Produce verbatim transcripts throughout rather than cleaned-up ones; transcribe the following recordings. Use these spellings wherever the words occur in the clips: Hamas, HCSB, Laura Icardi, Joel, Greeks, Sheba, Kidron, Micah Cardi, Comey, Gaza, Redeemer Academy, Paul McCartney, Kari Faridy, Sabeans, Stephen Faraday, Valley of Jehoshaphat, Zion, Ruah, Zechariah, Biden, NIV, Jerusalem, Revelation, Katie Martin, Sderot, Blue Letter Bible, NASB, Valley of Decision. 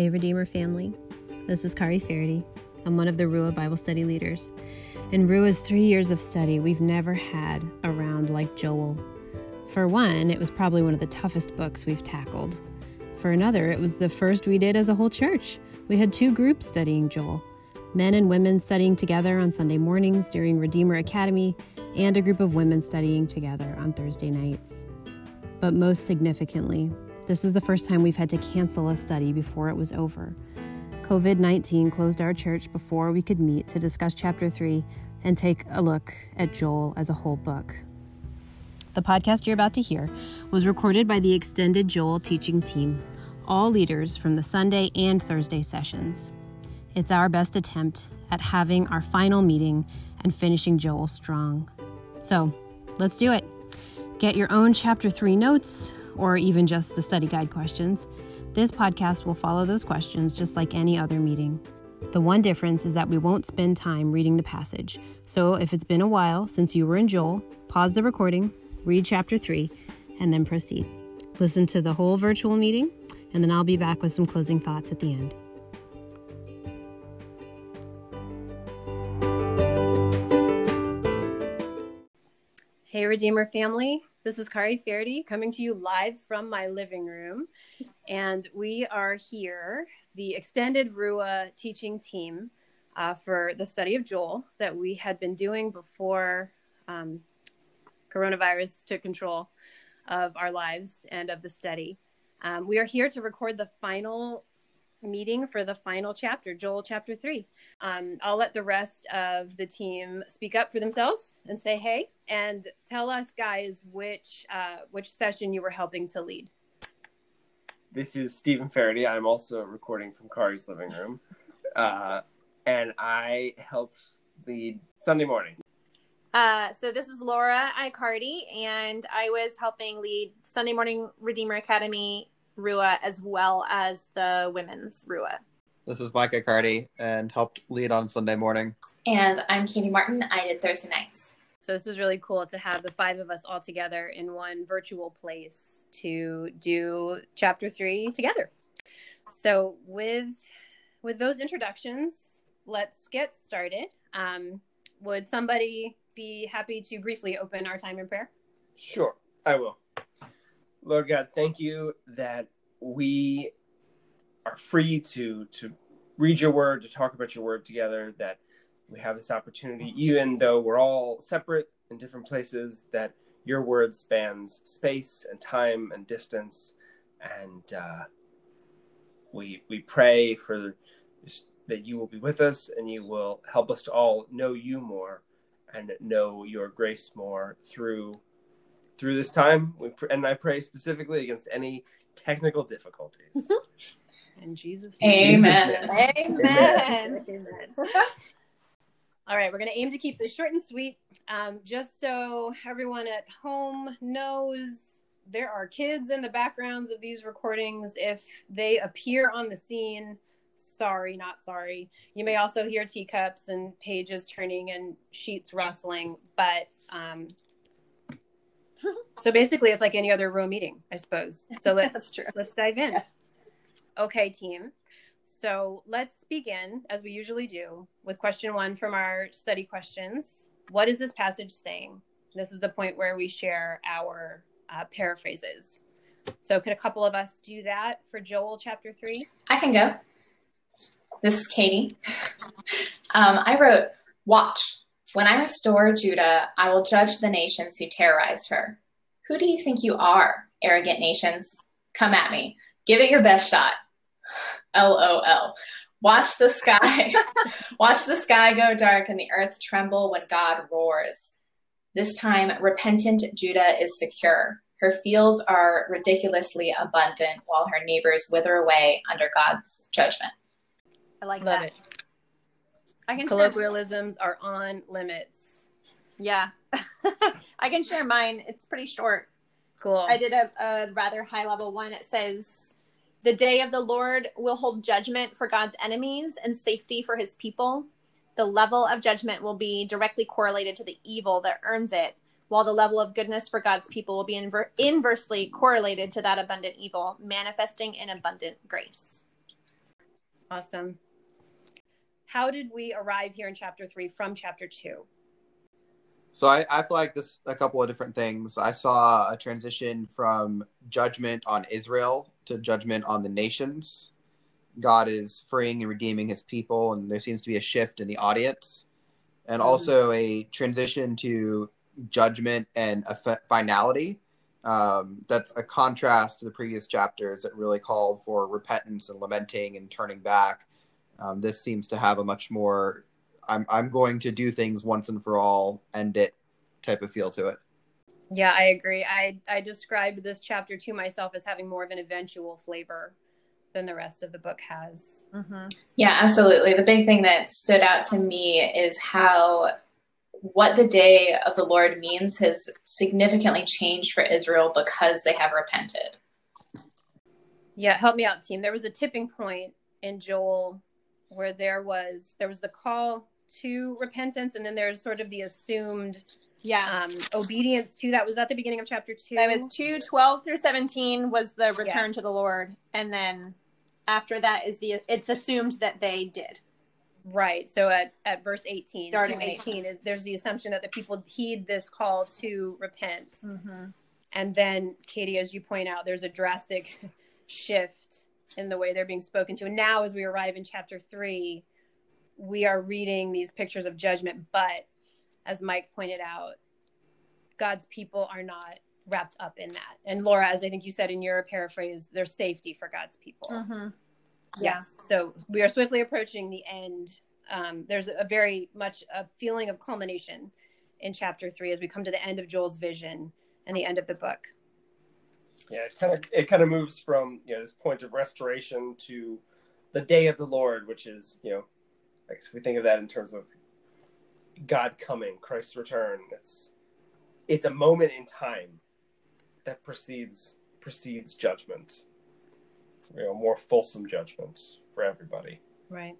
Hey Redeemer family, this is Kari Faridy. I'm one of the Ruah Bible study leaders. In Ruah's three years of study, we've never had a round like Joel. For one, it was probably one of the toughest books we've tackled. For another, it was the first we did as a whole church. We had two groups studying Joel, men and women studying together on Sunday mornings during Redeemer Academy, and a group of women studying together on Thursday nights. But most significantly, this is the first time we've had to cancel a study before it was over. covid nineteen closed our church before we could meet to discuss chapter three and take a look at Joel as a whole book. The podcast you're about to hear was recorded by the extended Joel teaching team, all leaders from the Sunday and Thursday sessions. It's our best attempt at having our final meeting and finishing Joel strong. So let's do it. Get your own chapter three notes, or even just the study guide questions. This podcast will follow those questions just like any other meeting. The one difference is that we won't spend time reading the passage. So if it's been a while since you were in Joel, pause the recording, read chapter three, and then proceed. Listen to the whole virtual meeting, and then I'll be back with some closing thoughts at the end. Hey, Redeemer family. This is Kari Faridy coming to you live from my living room, and we are here, the extended Ruah teaching team, uh, for the study of Joel that we had been doing before um, coronavirus took control of our lives and of the study. Um, we are here to record the final meeting for the final chapter, Joel chapter three. Um, I'll let the rest of the team speak up for themselves and say, hey, and tell us guys which uh, which session you were helping to lead. This is Stephen Faraday. I'm also recording from Kari's living room. Uh, and I helped lead Sunday morning. Uh, so this is Laura Icardi, and I was helping lead Sunday morning Redeemer Academy Ruah as well as the women's Ruah. This is Micah Cardi and helped lead on Sunday morning. And I'm Katie Martin. I did Thursday nights. So this was really cool to have the five of us all together in one virtual place to do chapter three together. So with with those introductions, let's get started. Um, would somebody be happy to briefly open our time in prayer? Sure, I will. Lord God, thank you that we are free to to read your word, to talk about your word together, that we have this opportunity, even though we're all separate in different places, that your word spans space and time and distance. And uh, we we pray for just that you will be with us and you will help us to all know you more and know your grace more through Through this time, we pr- and I pray specifically against any technical difficulties. In Jesus' name. Amen. Jesus name. Amen. Amen. Amen. All right, we're going to aim to keep this short and sweet, um, just so everyone at home knows there are kids in the backgrounds of these recordings. If they appear on the scene, sorry, not sorry. You may also hear teacups and pages turning and sheets rustling, but... Um, So basically, it's like any other Ruah meeting, I suppose. So let's That's true. let's dive in. Yes. Okay, team. So let's begin, as we usually do, with question one from our study questions. What is this passage saying? This is the point where we share our uh, paraphrases. So can a couple of us do that for Joel chapter three? I can go. This is Katie. um, I wrote, watch. When I restore Judah, I will judge the nations who terrorized her. Who do you think you are, arrogant nations? Come at me. Give it your best shot. LOL. Watch the sky. Watch the sky go dark and the earth tremble when God roars. This time, repentant Judah is secure. Her fields are ridiculously abundant while her neighbors wither away under God's judgment. I like Love that. It. I can Colloquialisms share. Are on limits. Yeah. I can share mine. It's pretty short. Cool. I did a, a rather high level one. It says, the day of the Lord will hold judgment for God's enemies and safety for his people. The level of judgment will be directly correlated to the evil that earns it, while the level of goodness for God's people will be inver- inversely correlated to that abundant evil, manifesting in abundant grace. Awesome. How did we arrive here in chapter three from chapter two? So I, I feel like this a couple of different things. I saw a transition from judgment on Israel to judgment on the nations. God is freeing and redeeming his people, and there seems to be a shift in the audience. And also a transition to judgment and a finality. Um, that's a contrast to the previous chapters that really called for repentance and lamenting and turning back. Um, this seems to have a much more, I'm I'm going to do things once and for all, end it type of feel to it. Yeah, I agree. I, I described this chapter to myself as having more of an eventual flavor than the rest of the book has. Mm-hmm. Yeah, absolutely. The big thing that stood out to me is how what the day of the Lord means has significantly changed for Israel because they have repented. Yeah, help me out, team. There was a tipping point in Joel where there was there was the call to repentance, and then there's sort of the assumed yeah um, obedience to that. Was that the beginning of chapter two? That was two twelve through seventeen was the return yeah. to the Lord, and then after that is the it's assumed that they did. Right. So at, at verse eighteen, eighteen is, there's the assumption that the people heed this call to repent. Mm-hmm. And then, Katie, as you point out, there's a drastic shift in the way they're being spoken to. And now as we arrive in chapter three, we are reading these pictures of judgment. But as Mike pointed out, God's people are not wrapped up in that. And Laura, as I think you said in your paraphrase, there's safety for God's people. Mm-hmm. Yes. Yeah. So we are swiftly approaching the end. Um, there's a very much a feeling of culmination in chapter three as we come to the end of Joel's vision and the end of the book. Yeah, it kind of it kind of moves from you know this point of restoration to the day of the Lord, which is you know, I guess if we think of that in terms of God coming, Christ's return. It's it's a moment in time that precedes precedes judgment. You know, more fulsome judgments for everybody. Right.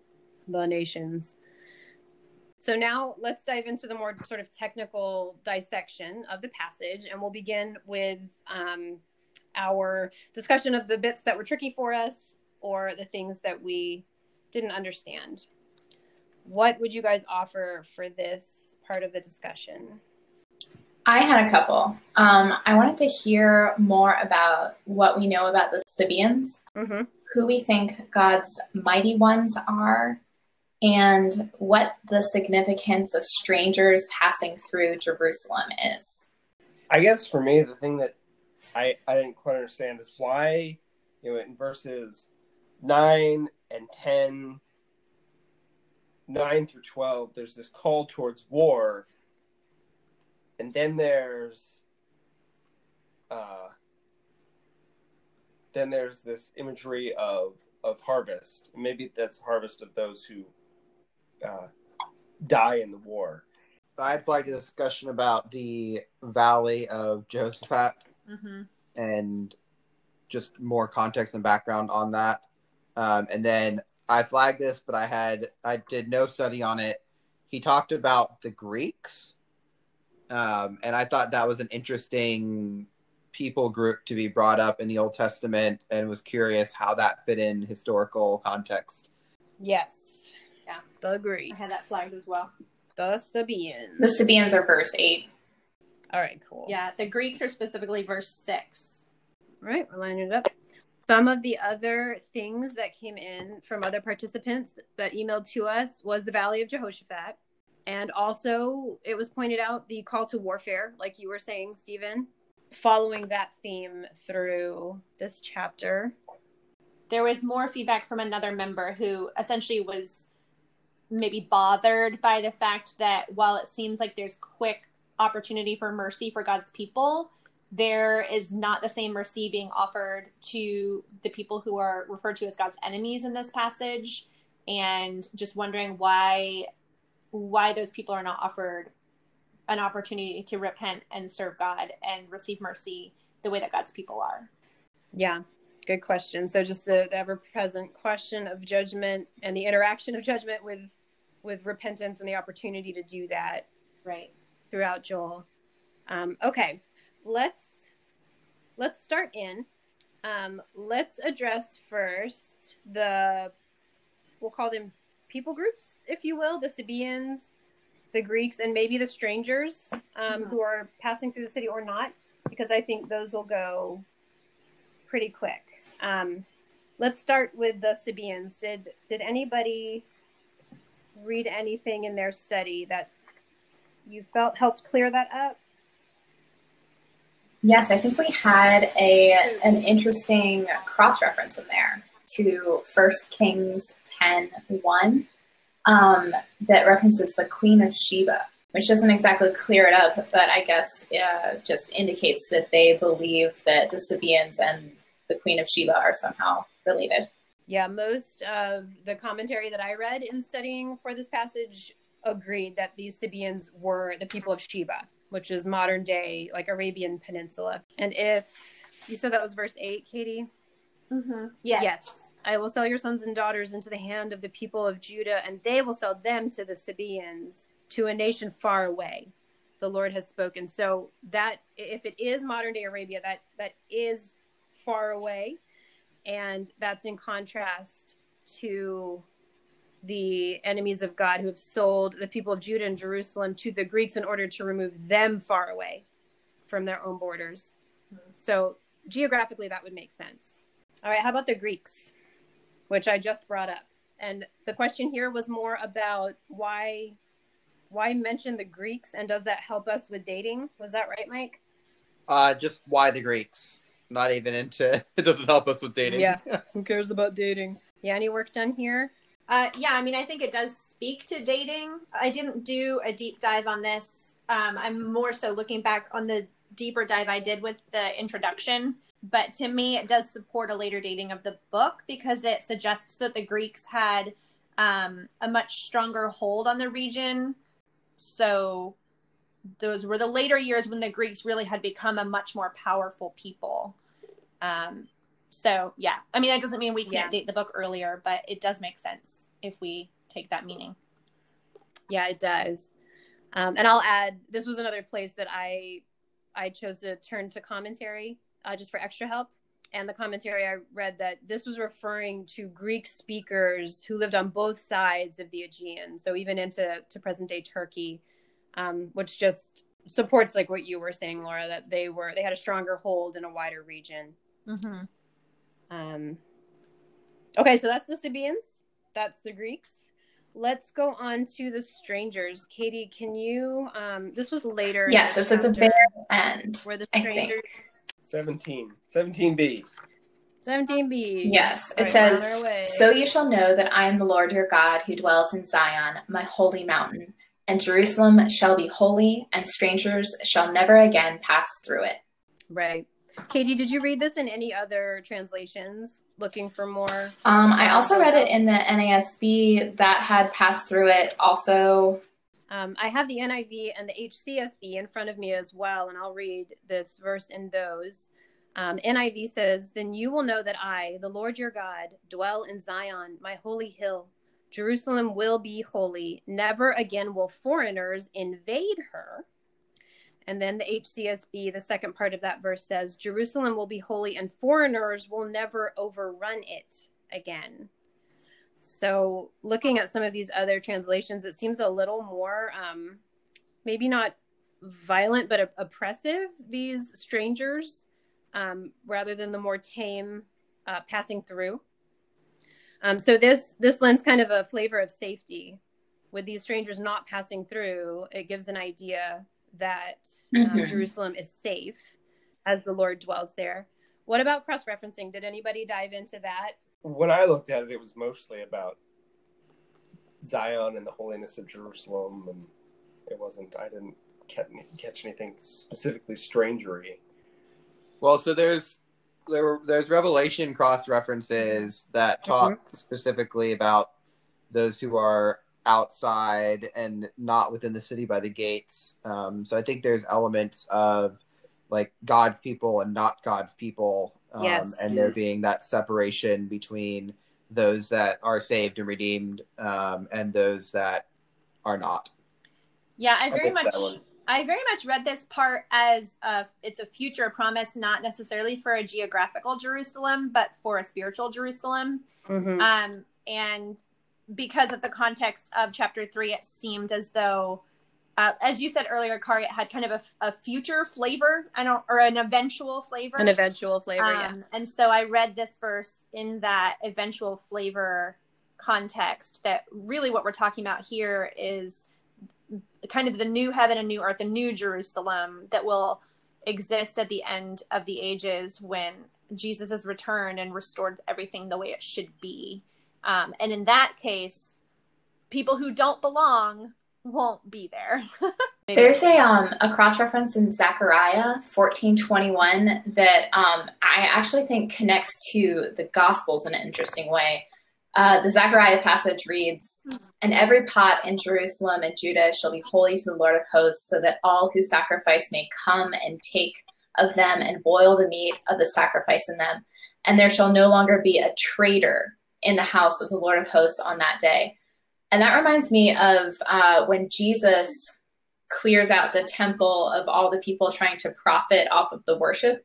The nations. So now let's dive into the more sort of technical dissection of the passage. And we'll begin with um, our discussion of the bits that were tricky for us or the things that we didn't understand. What would you guys offer for this part of the discussion? I had a couple. Um, I wanted to hear more about what we know about the Sabeans, mm-hmm. who we think God's mighty ones are, and what the significance of strangers passing through Jerusalem is. I guess for me, the thing that I, I didn't quite understand is why, you know, in verses nine and ten, nine through twelve, there's this call towards war. And then there's, uh, then there's this imagery of, of harvest. Maybe that's harvest of those who uh, die in the war. I'd like a discussion about the Valley of Jehoshaphat mm-hmm. and just more context and background on that. Um, and then I flagged this, but I had I did no study on it. He talked about the Greeks. Um, and I thought that was an interesting people group to be brought up in the Old Testament, and was curious how that fit in historical context. Yes. Yeah. The Greeks. I had that flagged as well. The Sabeans. The Sabeans are verse eight. All right, cool. Yeah, the Greeks are specifically verse six. All right, we're lining it up. Some of the other things that came in from other participants that emailed to us was the Valley of Jehoshaphat. And also, it was pointed out the call to warfare, like you were saying, Stephen, following that theme through this chapter. There was more feedback from another member who essentially was maybe bothered by the fact that while it seems like there's quick opportunity for mercy for God's people, there is not the same mercy being offered to the people who are referred to as God's enemies in this passage, and just wondering why... why those people are not offered an opportunity to repent and serve God and receive mercy the way that God's people are. Yeah, good question. So just the ever-present question of judgment and the interaction of judgment with with repentance and the opportunity to do that right throughout Joel. Um, okay, let's let's start in. Um, let's address first the we'll call them people groups, if you will, the Sabeans, the Greeks, and maybe the strangers um, mm-hmm. who are passing through the city or not, because I think those will go pretty quick. Um, let's start with the Sabeans. Did did anybody read anything in their study that you felt helped clear that up? Yes, I think we had a an interesting cross-reference in there to First Kings ten one um, that references the Queen of Sheba, which doesn't exactly clear it up, but I guess uh, just indicates that they believe that the Sabeans and the Queen of Sheba are somehow related. Yeah, most of the commentary that I read in studying for this passage agreed that these Sabeans were the people of Sheba, which is modern day, like, Arabian Peninsula. And if you said that was verse eight, Katie? Mm-hmm. Yes. Yes. I will sell your sons and daughters into the hand of the people of Judah, and they will sell them to the Sabeans, to a nation far away. The Lord has spoken. So that, if it is modern day Arabia, that that is far away. And that's in contrast to the enemies of God who have sold the people of Judah and Jerusalem to the Greeks in order to remove them far away from their own borders. Mm-hmm. So geographically, that would make sense. All right, how about the Greeks, which I just brought up? And the question here was more about why, why mention the Greeks, and does that help us with dating? Was that right, Mike? Uh, just why the Greeks? Not even into, it doesn't help us with dating. Yeah, who cares about dating? Yeah, any work done here? Uh, yeah, I mean, I think it does speak to dating. I didn't do a deep dive on this. Um, I'm more so looking back on the deeper dive I did with the introduction. But to me, it does support a later dating of the book because it suggests that the Greeks had um, a much stronger hold on the region. So those were the later years when the Greeks really had become a much more powerful people. Um So, yeah, I mean, that doesn't mean we can't yeah. date the book earlier, but it does make sense if we take that meaning. Yeah, it does. Um, and I'll add, this was another place that I I chose to turn to commentary uh, just for extra help. And the commentary I read that this was referring to Greek speakers who lived on both sides of the Aegean. So even into to present day Turkey, um, which just supports like what you were saying, Laura, that they were they had a stronger hold in a wider region. Mm-hmm. Um, okay, so that's the Sabeans. That's the Greeks. Let's go on to the strangers. Katie, can you, um, this was later. Yes, it's at the very end, where the strangers. seventeen. seventeen B. seventeen B. Yes, it says, so you shall know that I am the Lord your God who dwells in Zion, my holy mountain, and Jerusalem shall be holy, and strangers shall never again pass through it. Right. Katie, did you read this in any other translations, looking for more? Um, I also read it in the N A S B that had passed through it also. Um, I have the N I V and the H C S B in front of me as well, and I'll read this verse in those. Um, N I V says, then you will know that I, the Lord your God, dwell in Zion, my holy hill. Jerusalem will be holy. Never again will foreigners invade her. And then the H C S B, the second part of that verse says, Jerusalem will be holy and foreigners will never overrun it again. So looking at some of these other translations, it seems a little more, um, maybe not violent, but op- oppressive, these strangers, um, rather than the more tame uh, passing through. Um, so this, this lends kind of a flavor of safety. With these strangers not passing through, it gives an idea that um, mm-hmm. Jerusalem is safe as the Lord dwells there. What about cross-referencing? Did anybody dive into that? When I looked at it, it was mostly about Zion and the holiness of Jerusalem, and it wasn't, I didn't catch anything specifically strangery. Well, so there's there were, there's Revelation cross-references that talk mm-hmm. specifically about those who are outside and not within the city by the gates. Um, so I think there's elements of like God's people and not God's people. Um, yes. And there being that separation between those that are saved and redeemed um, and those that are not. Yeah, I very I much I very much read this part as a, it's a future promise, not necessarily for a geographical Jerusalem, but for a spiritual Jerusalem. Mm-hmm. Um, and because of the context of chapter three, it seemed as though, uh, as you said earlier, Kari, it had kind of a, a future flavor, I don't, or an eventual flavor. An eventual flavor, um, yeah. And so I read this verse in that eventual flavor context, that really what we're talking about here is kind of the new heaven and new earth, the new Jerusalem that will exist at the end of the ages when Jesus has returned and restored everything the way it should be. Um, and in that case, people who don't belong won't be there. There's a um a cross-reference in Zechariah fourteen twenty-one that um I actually think connects to the Gospels in an interesting way. Uh, the Zechariah passage reads, "And every pot in Jerusalem and Judah shall be holy to the Lord of hosts, so that all who sacrifice may come and take of them and boil the meat of the sacrifice in them. And there shall no longer be a traitor in the house of the Lord of hosts on that day." And that reminds me of uh, when Jesus clears out the temple of all the people trying to profit off of the worship,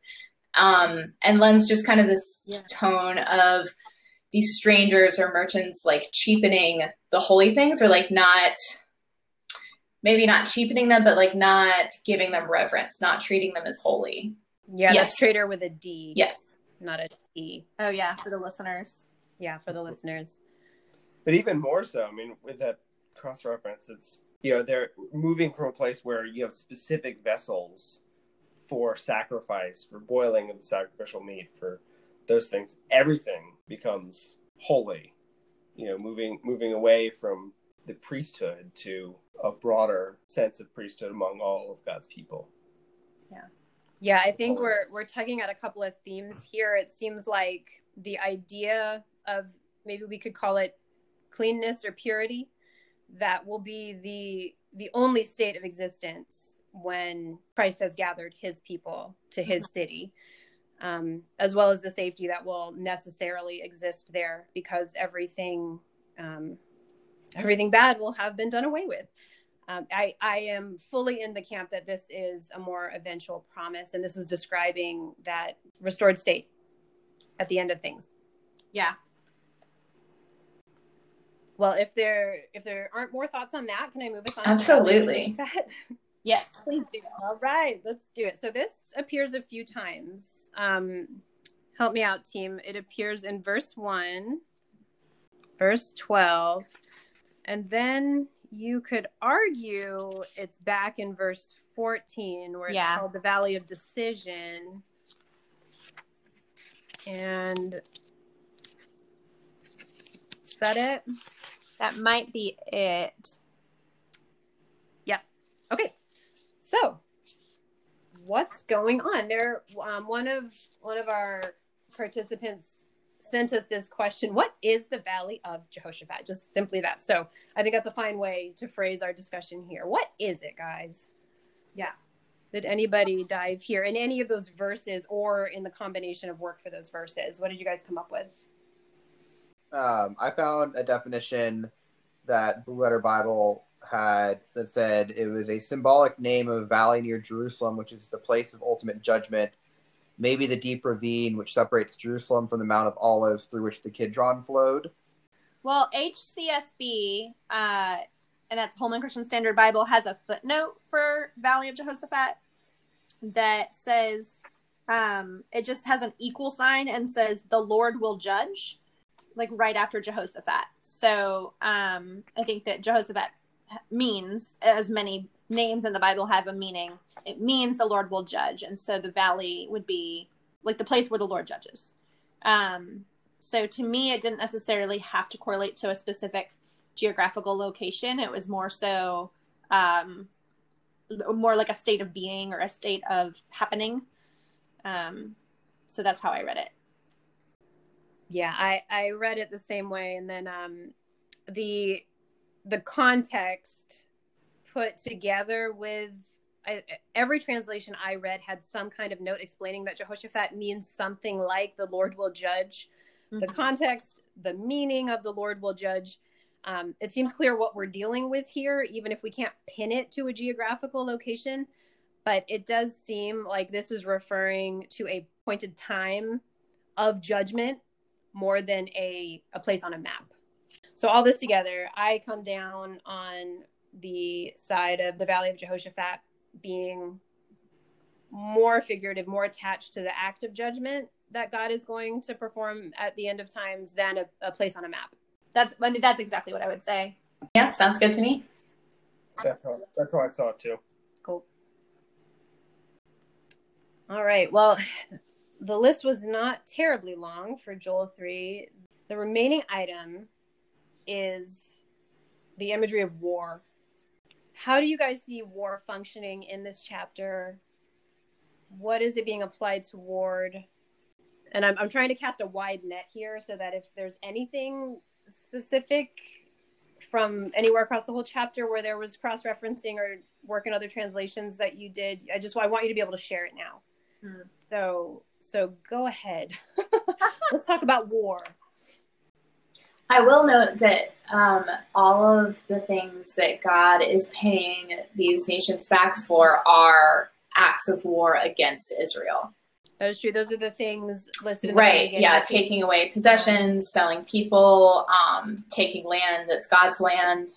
um, and lends just kind of this yeah. tone of these strangers or merchants like cheapening the holy things, or like not, maybe not cheapening them, but like not giving them reverence, not treating them as holy. Yeah, yes. That's traitor with a D. Yes. Not a T. Oh yeah, for the listeners. Yeah, for the listeners. But even more so, I mean, with that cross-reference, it's, you know, they're moving from a place where you have specific vessels for sacrifice, for boiling of the sacrificial meat, for those things. Everything becomes holy, you know, moving moving away from the priesthood to a broader sense of priesthood among all of God's people. Yeah. Yeah, I think we're we're tugging at a couple of themes here. It seems like the idea of, maybe we could call it cleanness or purity, that will be the the only state of existence when Christ has gathered his people to his city, um, as well as the safety that will necessarily exist there, because everything um, everything bad will have been done away with. Um, I, I am fully in the camp that this is a more eventual promise, and this is describing that restored state at the end of things. Yeah. Well, if there if there aren't more thoughts on that, can I move us on? Absolutely. Yes, please do. All right, let's do it. So this appears a few times. Um, help me out, team. It appears in verse one, verse twelve, and then you could argue it's back in verse fourteen, where it's yeah. called the Valley of Decision. And is that it? That might be it. Yeah. Okay. So what's going on there? Um, one of, one of our participants sent us this question. What is the Valley of Jehoshaphat? Just simply that. So I think that's a fine way to phrase our discussion here. What is it, guys? Yeah. Did anybody dive here in any of those verses or in the combination of work for those verses? What did you guys come up with? Um, I found a definition that Blue Letter Bible had that said it was a symbolic name of a valley near Jerusalem, which is the place of ultimate judgment. Maybe the deep ravine which separates Jerusalem from the Mount of Olives through which the Kidron flowed. Well, H C S B, uh, and that's Holman Christian Standard Bible, has a footnote for Valley of Jehoshaphat that says, um, it just has an equal sign and says, "The Lord will judge," like right after Jehoshaphat. So um, I think that Jehoshaphat means, as many names in the Bible have a meaning, it means the Lord will judge. And so the valley would be like the place where the Lord judges. Um, so to me, it didn't necessarily have to correlate to a specific geographical location. It was more so um, more like a state of being or a state of happening. Um, so that's how I read it. Yeah, I, I read it the same way. And then um, the the context put together with I, every translation I read had some kind of note explaining that Jehoshaphat means something like the Lord will judge. Mm-hmm. The context, the meaning of the Lord will judge. Um, it seems clear what we're dealing with here, even if we can't pin it to a geographical location. But it does seem like this is referring to a pointed time of judgment more than a, a place on a map. So all this together, I come down on the side of the Valley of Jehoshaphat being more figurative, more attached to the act of judgment that God is going to perform at the end of times than a, a place on a map. That's, I mean, that's exactly what I would say. Yeah, sounds good to me. That's how, that's how I saw it too. Cool. All right. Well, the list was not terribly long for Joel three. The remaining item is the imagery of war. How do you guys see war functioning in this chapter? What is it being applied toward? And I'm, I'm trying to cast a wide net here so that if there's anything specific from anywhere across the whole chapter where there was cross-referencing or work in other translations that you did, I just I want you to be able to share it now. Mm. So, so go ahead. Let's talk about war. I will note that um, all of the things that God is paying these nations back for are acts of war against Israel. That is true. Those are the things listed in the right. Yeah, taking away possessions, selling people, um, taking land that's God's land.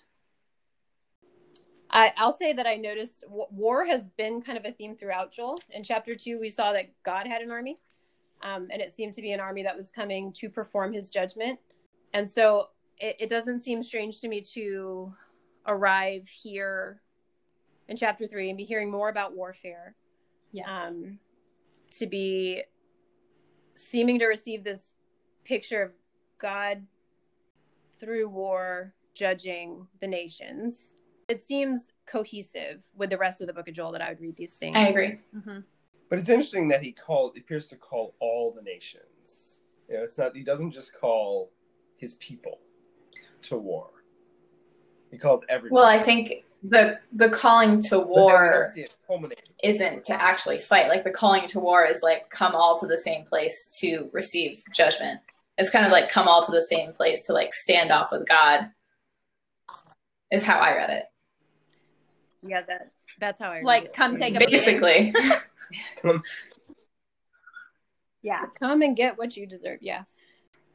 I, I'll say that I noticed w- war has been kind of a theme throughout, Joel. In chapter two, we saw that God had an army, um, and it seemed to be an army that was coming to perform his judgment. And so it, it doesn't seem strange to me to arrive here in chapter three and be hearing more about warfare. Yeah. Um, to be seeming to receive this picture of God through war judging the nations. It seems cohesive with the rest of the book of Joel that I would read these things. I agree. Mm-hmm. But it's interesting that he called, it appears to call all the nations. You know, it's not, he doesn't just call his people to war. He calls everyone. Well, I think the the calling to war isn't to actually fight. Like the calling to war is like, come all to the same place to receive judgment. It's kind of like come all to the same place to like stand off with God is how I read it. Yeah, that that's how I read like, it. Like come take a basically. Yeah, come and get what you deserve. Yeah.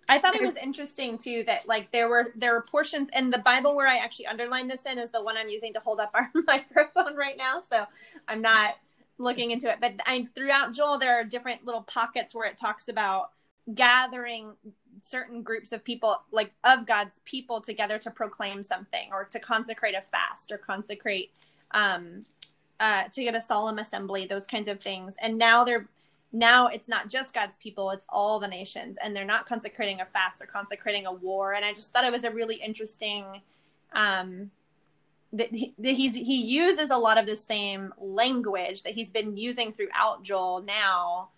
I thought it was interesting too that like there were there were portions in the Bible where I actually underlined this in is the one I'm using to hold up our microphone right now. So I'm not looking into it, but I throughout Joel there are different little pockets where it talks about gathering certain groups of people, like of God's people, together to proclaim something or to consecrate a fast or consecrate um, uh, to get a solemn assembly, those kinds of things. And now they're. Now it's not just God's people, it's all the nations. And they're not consecrating a fast, they're consecrating a war. And I just thought it was a really interesting, um, that, he, that he's, he uses a lot of the same language that he's been using throughout Joel now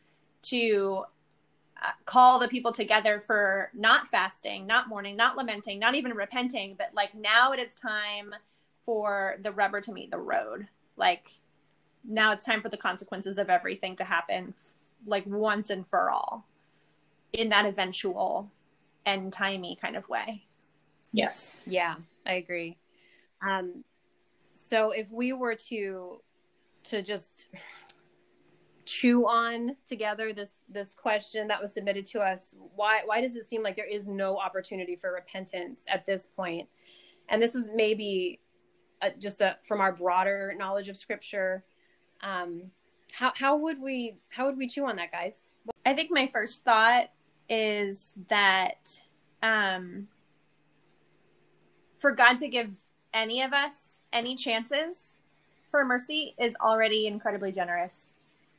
to uh, call the people together for not fasting, not mourning, not lamenting, not even repenting. But like now it is time for the rubber to meet the road. Like now it's time for the consequences of everything to happen like once and for all in that eventual end timey kind of way. Yes. Yeah, I agree. Um, so if we were to, to just chew on together this, this question that was submitted to us, why, why does it seem like there is no opportunity for repentance at this point? And this is maybe a, just a, from our broader knowledge of scripture. Um, How how would we how would we chew on that, guys? I think my first thought is that um, for God to give any of us any chances for mercy is already incredibly generous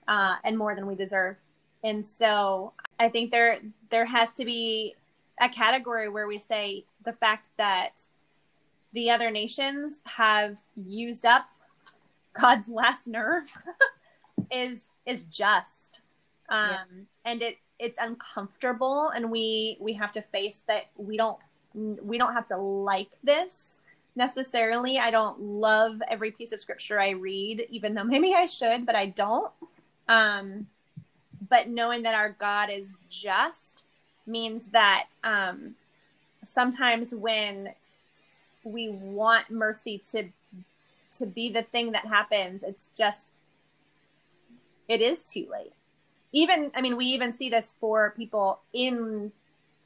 uh, and more than we deserve. And so I think there there has to be a category where we say the fact that the other nations have used up God's last nerve. is is just um yeah. And it it's uncomfortable, and we we have to face that we don't we don't have to like this necessarily. I don't love every piece of scripture I read, even though maybe I should, but I don't. Um but knowing that our God is just means that um sometimes when we want mercy to to be the thing that happens, it's just it is too late. Even, I mean, we even see this for people in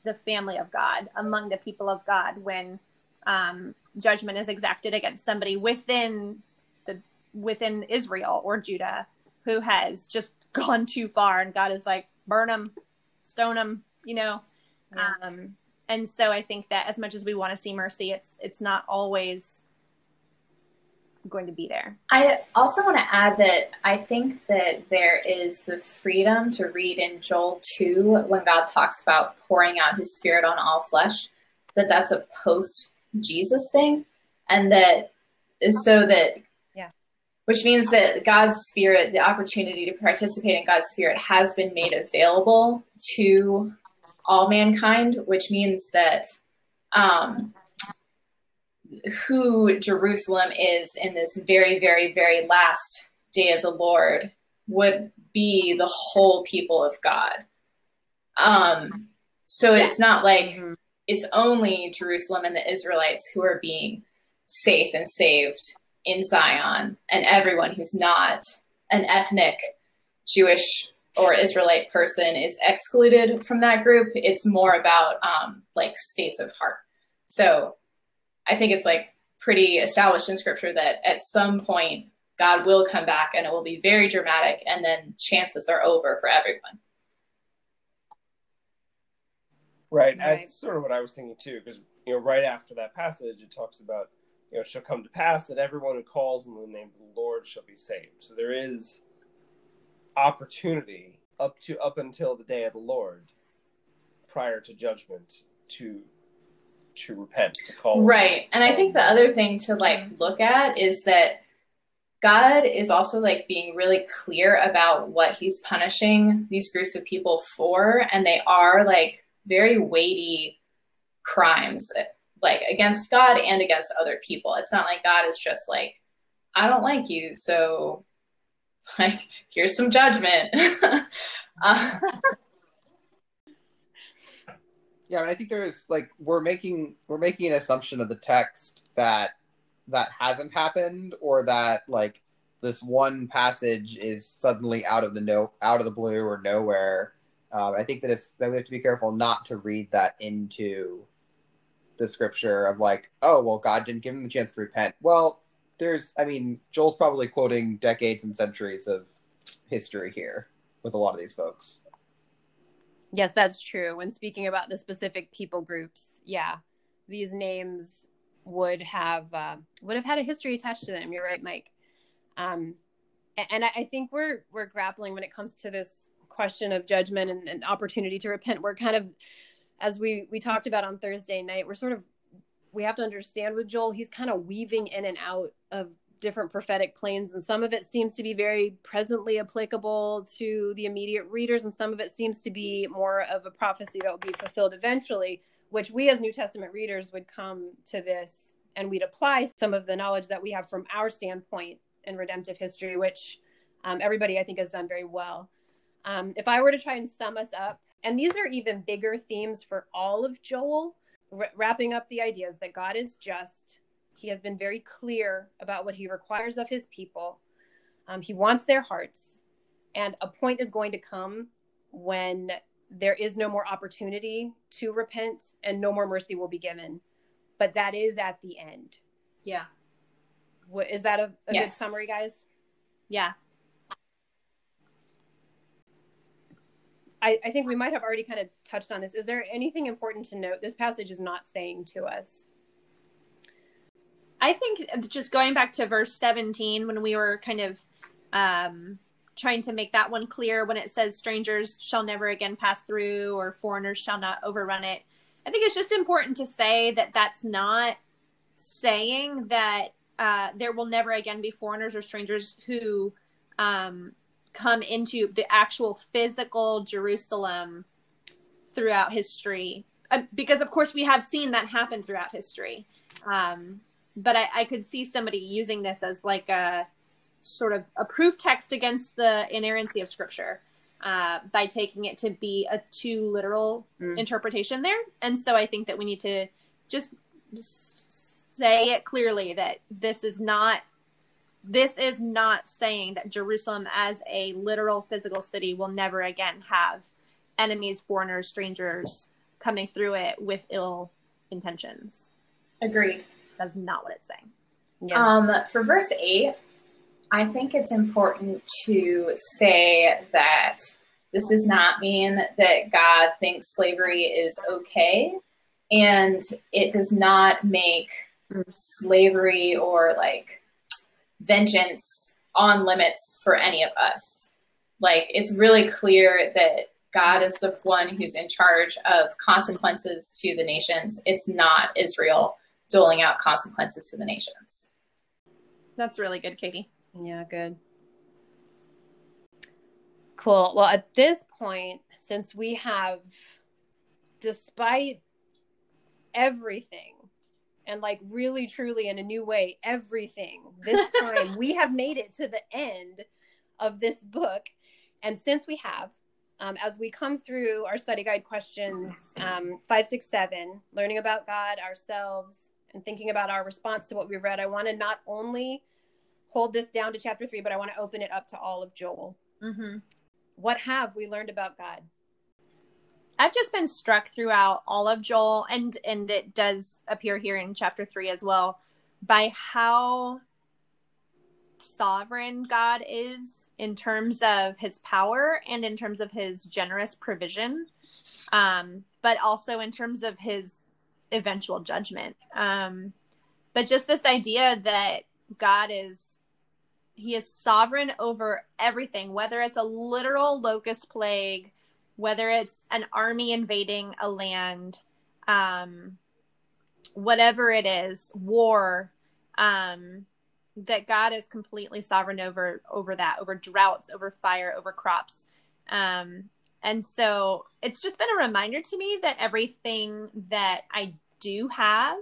the family of God, among the people of God, when um, judgment is exacted against somebody within the within Israel or Judah who has just gone too far, and God is like, burn them, stone them, you know. Yeah. Um, and so I think that as much as we want to see mercy, it's it's not always going to be there. I also want to add that I think that there is the freedom to read in Joel two when God talks about pouring out his spirit on all flesh, that that's a post-Jesus thing, and that is so that, yeah, which means that God's spirit, the opportunity to participate in God's spirit, has been made available to all mankind, which means that um who Jerusalem is in this very, very, very last day of the Lord would be the whole people of God. Um, so yes. It's not like mm-hmm. it's only Jerusalem and the Israelites who are being safe and saved in Zion, and everyone who's not an ethnic Jewish or Israelite person is excluded from that group. It's more about um, like states of heart. So I think it's like pretty established in scripture that at some point God will come back and it will be very dramatic, and then chances are over for everyone. Right. right. That's sort of what I was thinking too, because, you know, right after that passage, it talks about, you know, it shall come to pass that everyone who calls in the name of the Lord shall be saved. So there is opportunity up to, up until the day of the Lord prior to judgment to, to repent, to call. Right. And I think the other thing to like look at is that God is also like being really clear about what he's punishing these groups of people for. And they are like very weighty crimes, like against God and against other people. It's not like God is just like, I don't like you, so like, here's some judgment. uh, Yeah, and I think there is like we're making we're making an assumption of the text that that hasn't happened, or that like this one passage is suddenly out of the no out of the blue or nowhere. Um, I think that it's that we have to be careful not to read that into the scripture of like, oh well, God didn't give him the chance to repent. Well, there's I mean, Joel's probably quoting decades and centuries of history here with a lot of these folks. Yes, that's true. When speaking about the specific people groups, yeah, these names would have uh, would have had a history attached to them. You're right, Mike. Um, and I think we're we're grappling when it comes to this question of judgment and, and opportunity to repent. We're kind of, as we we talked about on Thursday night, we're sort of we have to understand with Joel, he's kind of weaving in and out of different prophetic planes, and some of it seems to be very presently applicable to the immediate readers, and some of it seems to be more of a prophecy that will be fulfilled eventually, which we as New Testament readers would come to this and we'd apply some of the knowledge that we have from our standpoint in redemptive history, which um, everybody I think has done very well. Um, if I were to try and sum us up, and these are even bigger themes for all of Joel, r- wrapping up the ideas that God is just. He has been very clear about what he requires of his people. Um, he wants their hearts. And a point is going to come when there is no more opportunity to repent and no more mercy will be given. But that is at the end. Yeah. What, is that a, a yes. good summary, guys? Yeah. I, I think we might have already kind of touched on this. Is there anything important to note? This passage is not saying to us. I think just going back to verse seventeen, when we were kind of um, trying to make that one clear, when it says strangers shall never again pass through or foreigners shall not overrun it. I think it's just important to say that that's not saying that uh, there will never again be foreigners or strangers who um, come into the actual physical Jerusalem throughout history, uh, because, of course, we have seen that happen throughout history. Um But I, I could see somebody using this as like a sort of a proof text against the inerrancy of scripture uh, by taking it to be a too literal mm. interpretation there. And so I think that we need to just say it clearly that this is not, this is not saying that Jerusalem as a literal physical city will never again have enemies, foreigners, strangers, coming through it with ill intentions. Agreed. That's not what it's saying. Yeah. Um, for verse eight, I think it's important to say that this does not mean that God thinks slavery is okay, and it does not make slavery or like vengeance on limits for any of us. Like, it's really clear that God is the one who's in charge of consequences to the nations. It's not Israel doling out consequences to the nations. That's really good, Katie. Yeah, good. Cool. Well, at this point, since we have, despite everything, and like really, truly in a new way, everything this time, we have made it to the end of this book. And since we have, um, as we come through our study guide questions, um, five, six, seven, learning about God, ourselves, and thinking about our response to what we read, I want to not only hold this down to chapter three, but I want to open it up to all of Joel. Mm-hmm. What have we learned about God? I've just been struck throughout all of Joel, and and it does appear here in chapter three as well, by how sovereign God is in terms of his power and in terms of his generous provision, um, but also in terms of his eventual judgment. Um, but just this idea that God is, he is sovereign over everything, whether it's a literal locust plague, whether it's an army invading a land, um, whatever it is, war, um, that God is completely sovereign over, over that, over droughts, over fire, over crops. Um, and so it's just been a reminder to me that everything that I do have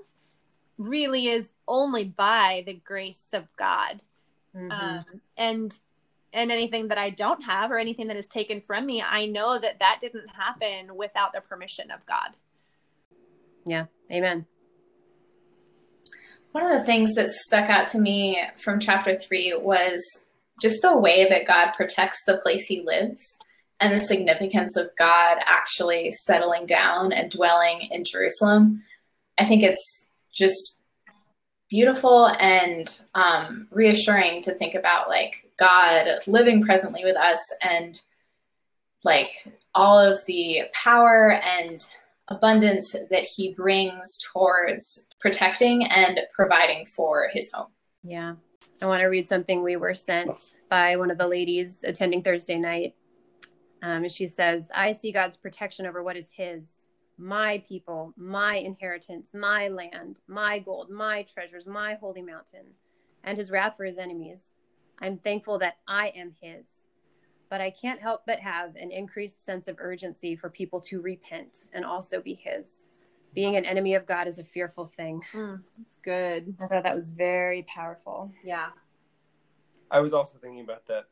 really is only by the grace of God. Mm-hmm. Um, and, and anything that I don't have or anything that is taken from me, I know that that didn't happen without the permission of God. Yeah. Amen. One of the things that stuck out to me from chapter three was just the way that God protects the place he lives, and the significance of God actually settling down and dwelling in Jerusalem. I think it's just beautiful and um, reassuring to think about, like, God living presently with us, and like all of the power and abundance that he brings towards protecting and providing for his home. Yeah. I want to read something we were sent by one of the ladies attending Thursday night. Um, and she says, I see God's protection over what is his. My people, my inheritance, my land, my gold, my treasures, my holy mountain, and his wrath for his enemies. I'm thankful that I am his, but I can't help but have an increased sense of urgency for people to repent and also be his. Being an enemy of God is a fearful thing. Mm, that's good. I thought that was very powerful. Yeah. I was also thinking about that.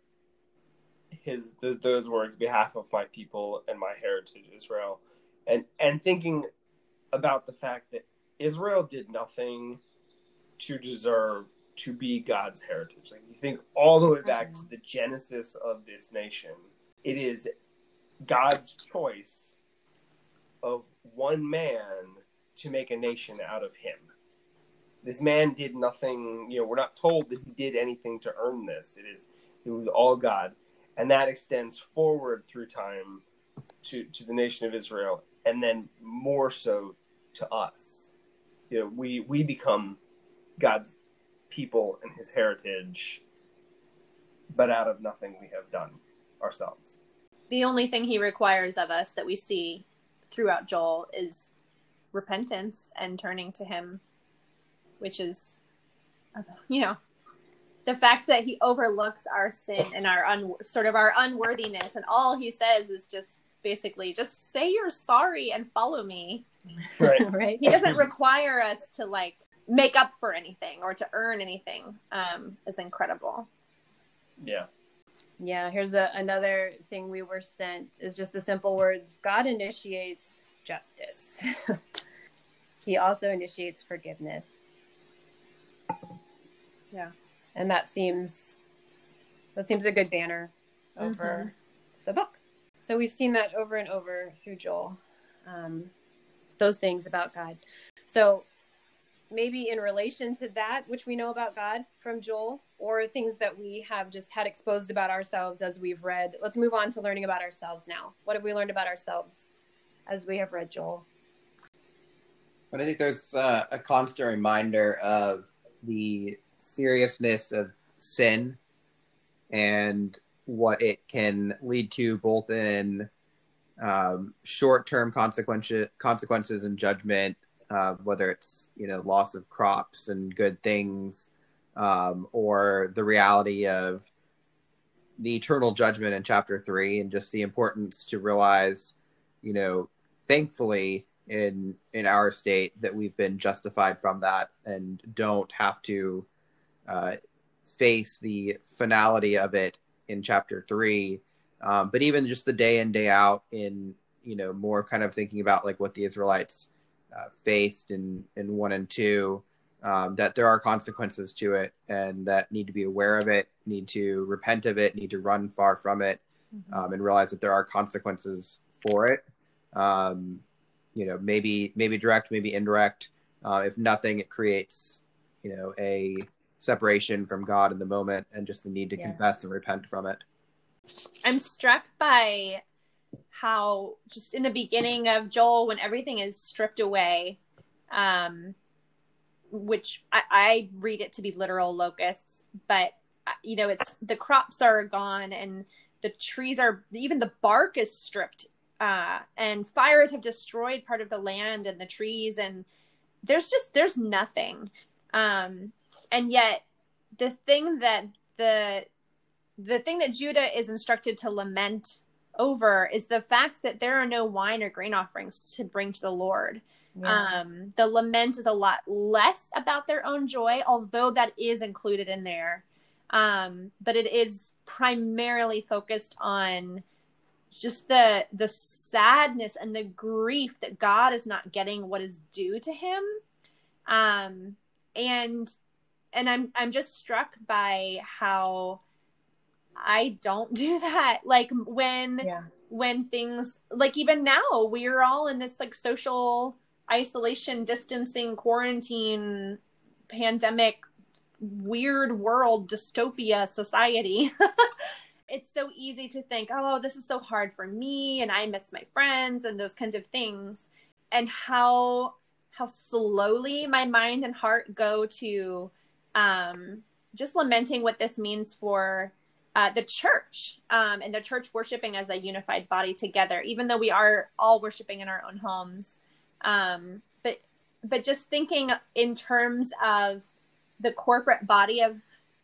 His, th- those words, behalf of my people and my heritage, Israel. And and thinking about the fact that Israel did nothing to deserve to be God's heritage. Like, you think all the way back to the genesis of this nation, it is God's choice of one man to make a nation out of him. This man did nothing, you know, we're not told that he did anything to earn this. It is, it was all God. And that extends forward through time to, to the nation of Israel, and then more so to us. You know, we, we become God's people and his heritage, but out of nothing we have done ourselves. The only thing he requires of us that we see throughout Joel is repentance and turning to him, which is, you know, the fact that he overlooks our sin and our un- sort of our unworthiness, and all he says is just basically just say you're sorry and follow me. Right. Right? He doesn't require us to like make up for anything or to earn anything. Um, is incredible. Yeah. Yeah. Here's a, another thing we were sent is just the simple words. God initiates justice. He also initiates forgiveness. Yeah. And that seems, that seems a good banner over mm-hmm. the book. So we've seen that over and over through Joel. Um, those things about God. So maybe in relation to that, which we know about God from Joel, or things that we have just had exposed about ourselves as we've read. Let's move on to learning about ourselves now. What have we learned about ourselves as we have read Joel? But I think there's uh, a constant reminder of the seriousness of sin and what it can lead to, both in um, short-term consequences, consequences and judgment, uh, whether it's, you know, loss of crops and good things, um, or the reality of the eternal judgment in chapter three, and just the importance to realize, you know, thankfully in, in our state that we've been justified from that and don't have to uh, face the finality of it in chapter three. Um, but even just the day in, day out in, you know, more kind of thinking about like what the Israelites uh, faced in, in one and two, um, that there are consequences to it and that need to be aware of it, need to repent of it, need to run far from it, mm-hmm. um, and realize that there are consequences for it. Um, you know, maybe, maybe direct, maybe indirect. Uh, if nothing, it creates, you know, a separation from God in the moment and just the need to yes. confess and repent from it. I'm struck by how just in the beginning of Joel, when everything is stripped away, um, which I, I read it to be literal locusts, but you know, it's the crops are gone and the trees are, even the bark is stripped, uh, and fires have destroyed part of the land and the trees, and there's just, there's nothing. Um, And yet the thing that the the thing that Judah is instructed to lament over is the fact that there are no wine or grain offerings to bring to the Lord. Yeah. Um, the lament is a lot less about their own joy, although that is included in there. Um, but it is primarily focused on just the the sadness and the grief that God is not getting what is due to him. Um, and And I'm I'm just struck by how I don't do that. Like when yeah. when things, like even now, we're all in this like social isolation, distancing, quarantine, pandemic, weird world, dystopia society. It's so easy to think, oh, this is so hard for me, and I miss my friends and those kinds of things. And how how slowly my mind and heart go to Um, just lamenting what this means for uh, the church um, and the church worshiping as a unified body together, even though we are all worshiping in our own homes. Um, but but just thinking in terms of the corporate body of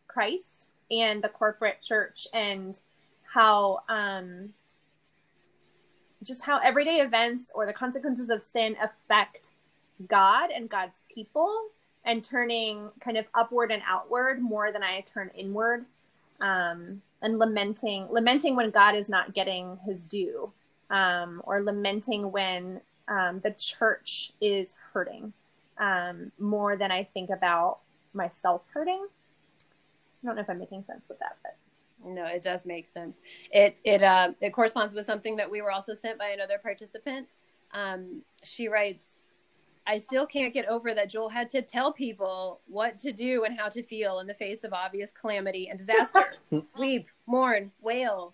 Christ and the corporate church, and how um, just how everyday events or the consequences of sin affect God and God's people, and turning kind of upward and outward more than I turn inward, um, and lamenting, lamenting when God is not getting his due, um, or lamenting when um, the church is hurting, um, more than I think about myself hurting. I don't know if I'm making sense with that, but. No, it does make sense. It, it, uh, it corresponds with something that we were also sent by another participant. Um, she writes, I still can't get over that Joel had to tell people what to do and how to feel in the face of obvious calamity and disaster. Weep, mourn, wail.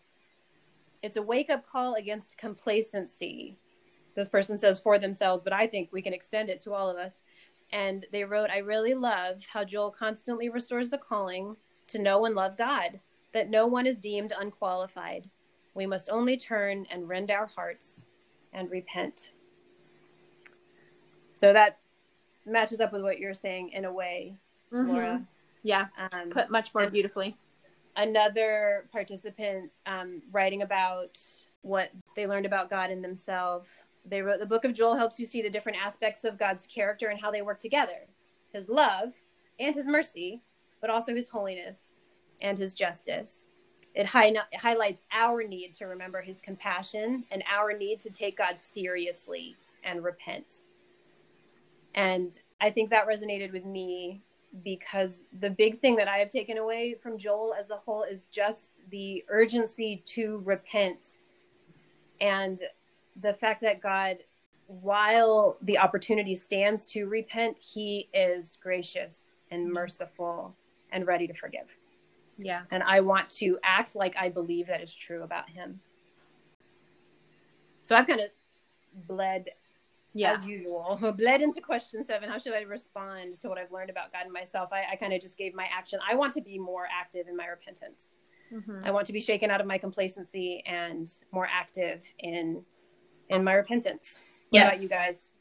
It's a wake-up call against complacency. This person says for themselves, but I think we can extend it to all of us. And they wrote, I really love how Joel constantly restores the calling to know and love God, that no one is deemed unqualified. We must only turn and rend our hearts and repent. So that matches up with what you're saying in a way, mm-hmm. Laura. Yeah, um, put much more beautifully. Another participant um, writing about what they learned about God in themselves. They wrote, the book of Joel helps you see the different aspects of God's character and how they work together. His love and his mercy, but also his holiness and his justice. It, high, it highlights our need to remember his compassion and our need to take God seriously and repent. And I think that resonated with me, because the big thing that I have taken away from Joel as a whole is just the urgency to repent, and the fact that God while the opportunity stands to repent, he is gracious and merciful and ready to forgive. Yeah. And I want to act like I believe that is true about him. So I've kind of bled, yeah. as usual, bled into question seven. How should I respond to what I've learned about God and myself? I, I kind of just gave my action. I want to be more active in my repentance. Mm-hmm. I want to be shaken out of my complacency and more active in in my repentance. What yeah. about you guys?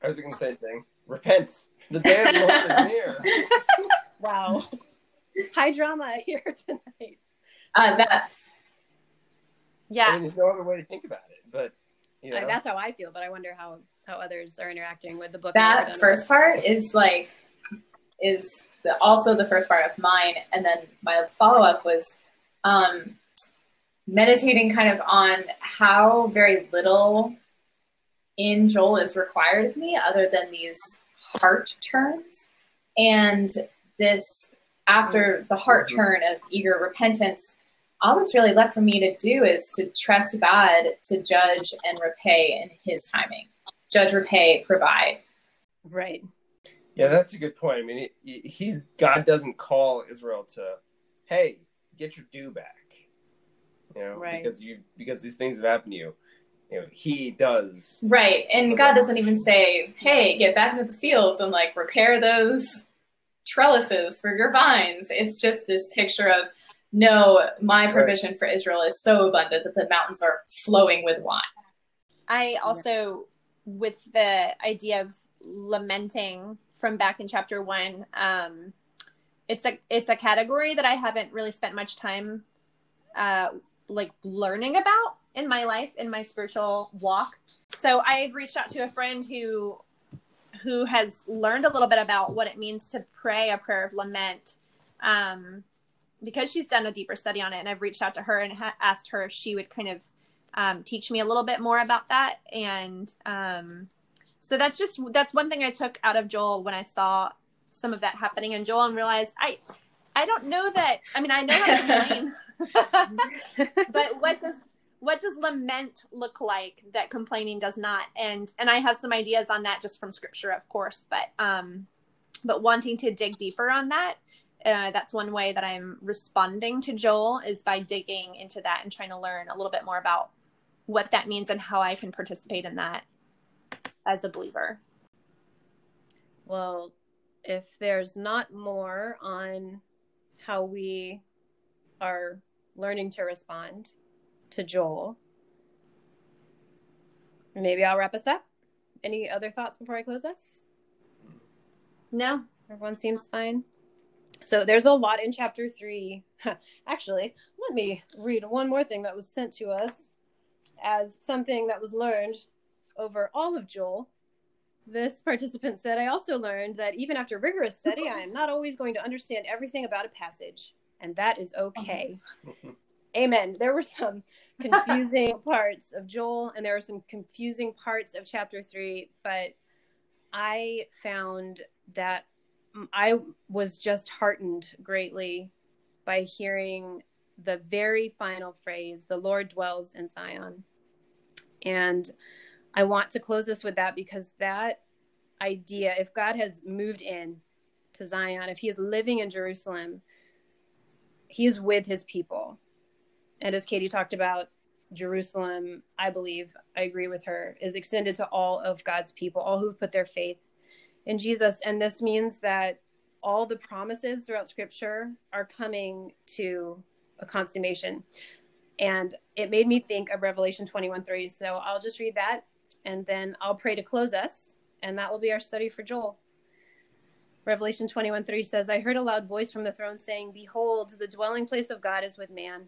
I was going to say the thing. Repent. The day of the Lord is near. Wow. High drama here tonight. Uh, that. Yeah. I mean, there's no other way to think about it, but you know. I, that's how I feel, but I wonder how, how others are interacting with the book. That first part is like, is the, also the first part of mine. And then my follow-up was um, meditating kind of on how very little in Joel is required of me other than these heart turns. And this, after the heart turn of eager repentance, all that's really left for me to do is to trust God to judge and repay in his timing. Judge, repay, provide. Right. Yeah, that's a good point. I mean, he, he's God doesn't call Israel to, hey, get your due back, you know, right. because you because these things have happened to you. You know, he does. Right. And God doesn't even say, hey, get back into the fields and like repair those trellises for your vines. It's just this picture of, no, my provision right. for Israel is so abundant that the mountains are flowing with wine. I also, with the idea of lamenting from back in chapter one, um, it's a, it's a category that I haven't really spent much time uh, like learning about in my life, in my spiritual walk. So I've reached out to a friend who who has learned a little bit about what it means to pray a prayer of lament, um, because she's done a deeper study on it. And I've reached out to her and ha- asked her if she would kind of um, teach me a little bit more about that. And um, so that's just, that's one thing I took out of Joel when I saw some of that happening in Joel and realized I, I don't know that, I mean, I know how to complain, but what does, what does lament look like that complaining does not? And, and I have some ideas on that just from scripture, of course, but, um, but wanting to dig deeper on that, uh, that's one way that I'm responding to Joel is by digging into that and trying to learn a little bit more about what that means and how I can participate in that as a believer. Well, if there's not more on how we are learning to respond to Joel, maybe I'll wrap us up. Any other thoughts before I close us? No, everyone seems fine. So there's a lot in chapter three. Actually, let me read one more thing that was sent to us as something that was learned over all of Joel. This participant said, I also learned that even after rigorous study, I am not always going to understand everything about a passage, and that is okay. Amen. There were some confusing parts of Joel, and there were some confusing parts of chapter three, but I found that I was just heartened greatly by hearing the very final phrase, the Lord dwells in Zion. And I want to close this with that, because that idea, if God has moved in to Zion, if he is living in Jerusalem, he is with his people. And as Katie talked about, Jerusalem, I believe, I agree with her, is extended to all of God's people, all who've put their faith in Jesus. And this means that all the promises throughout Scripture are coming to a consummation. And it made me think of Revelation twenty-one three. So I'll just read that, and then I'll pray to close us, and that will be our study for Joel. Revelation twenty-one three says, I heard a loud voice from the throne saying, Behold, the dwelling place of God is with man.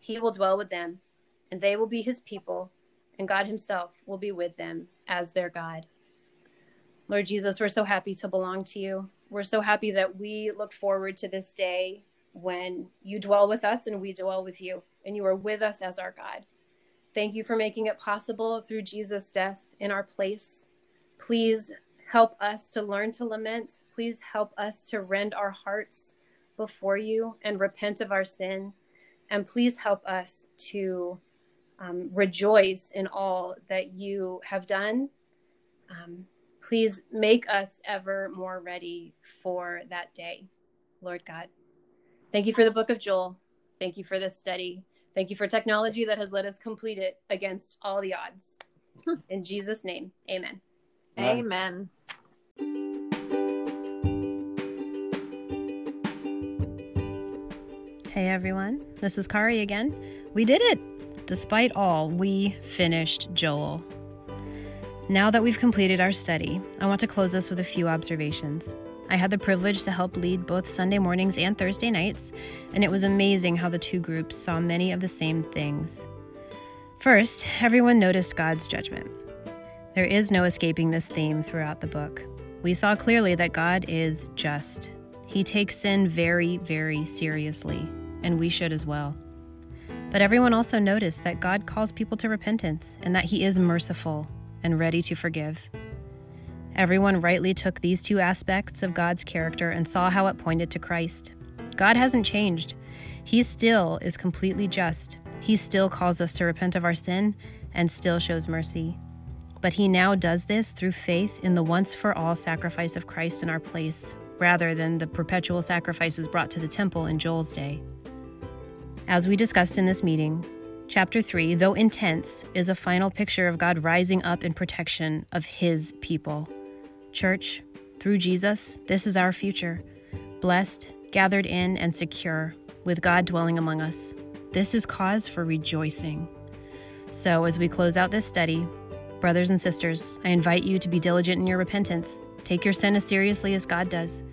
He will dwell with them, and they will be his people, and God himself will be with them as their God. Lord Jesus, we're so happy to belong to you. We're so happy that we look forward to this day when you dwell with us and we dwell with you, and you are with us as our God. Thank you for making it possible through Jesus' death in our place. Please help us to learn to lament. Please help us to rend our hearts before you and repent of our sin. And please help us to um, rejoice in all that you have done. Um, please make us ever more ready for that day, Lord God. Thank you for the book of Joel. Thank you for this study. Thank you for technology that has let us complete it against all the odds. In Jesus' name, amen. Amen. Hey, everyone. This is Kari again. We did it. Despite all, we finished Joel. Now that we've completed our study, I want to close this with a few observations. I had the privilege to help lead both Sunday mornings and Thursday nights, and it was amazing how the two groups saw many of the same things. First, everyone noticed God's judgment. There is no escaping this theme throughout the book. We saw clearly that God is just. He takes sin very, very seriously, and we should as well. But everyone also noticed that God calls people to repentance and that He is merciful and ready to forgive. Everyone rightly took these two aspects of God's character and saw how it pointed to Christ. God hasn't changed. He still is completely just. He still calls us to repent of our sin and still shows mercy. But He now does this through faith in the once-for-all sacrifice of Christ in our place, rather than the perpetual sacrifices brought to the temple in Joel's day. As we discussed in this meeting, Chapter three, though intense, is a final picture of God rising up in protection of His people. Church, through Jesus, this is our future. Blessed, gathered in, and secure, with God dwelling among us. This is cause for rejoicing. So, as we close out this study, brothers and sisters, I invite you to be diligent in your repentance. Take your sin as seriously as God does.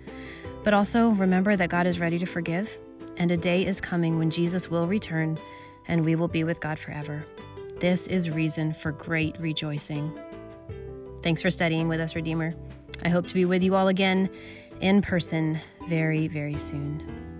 But also, remember that God is ready to forgive, and a day is coming when Jesus will return, and we will be with God forever. This is reason for great rejoicing. Thanks for studying with us, Redeemer. I hope to be with you all again in person very, very soon.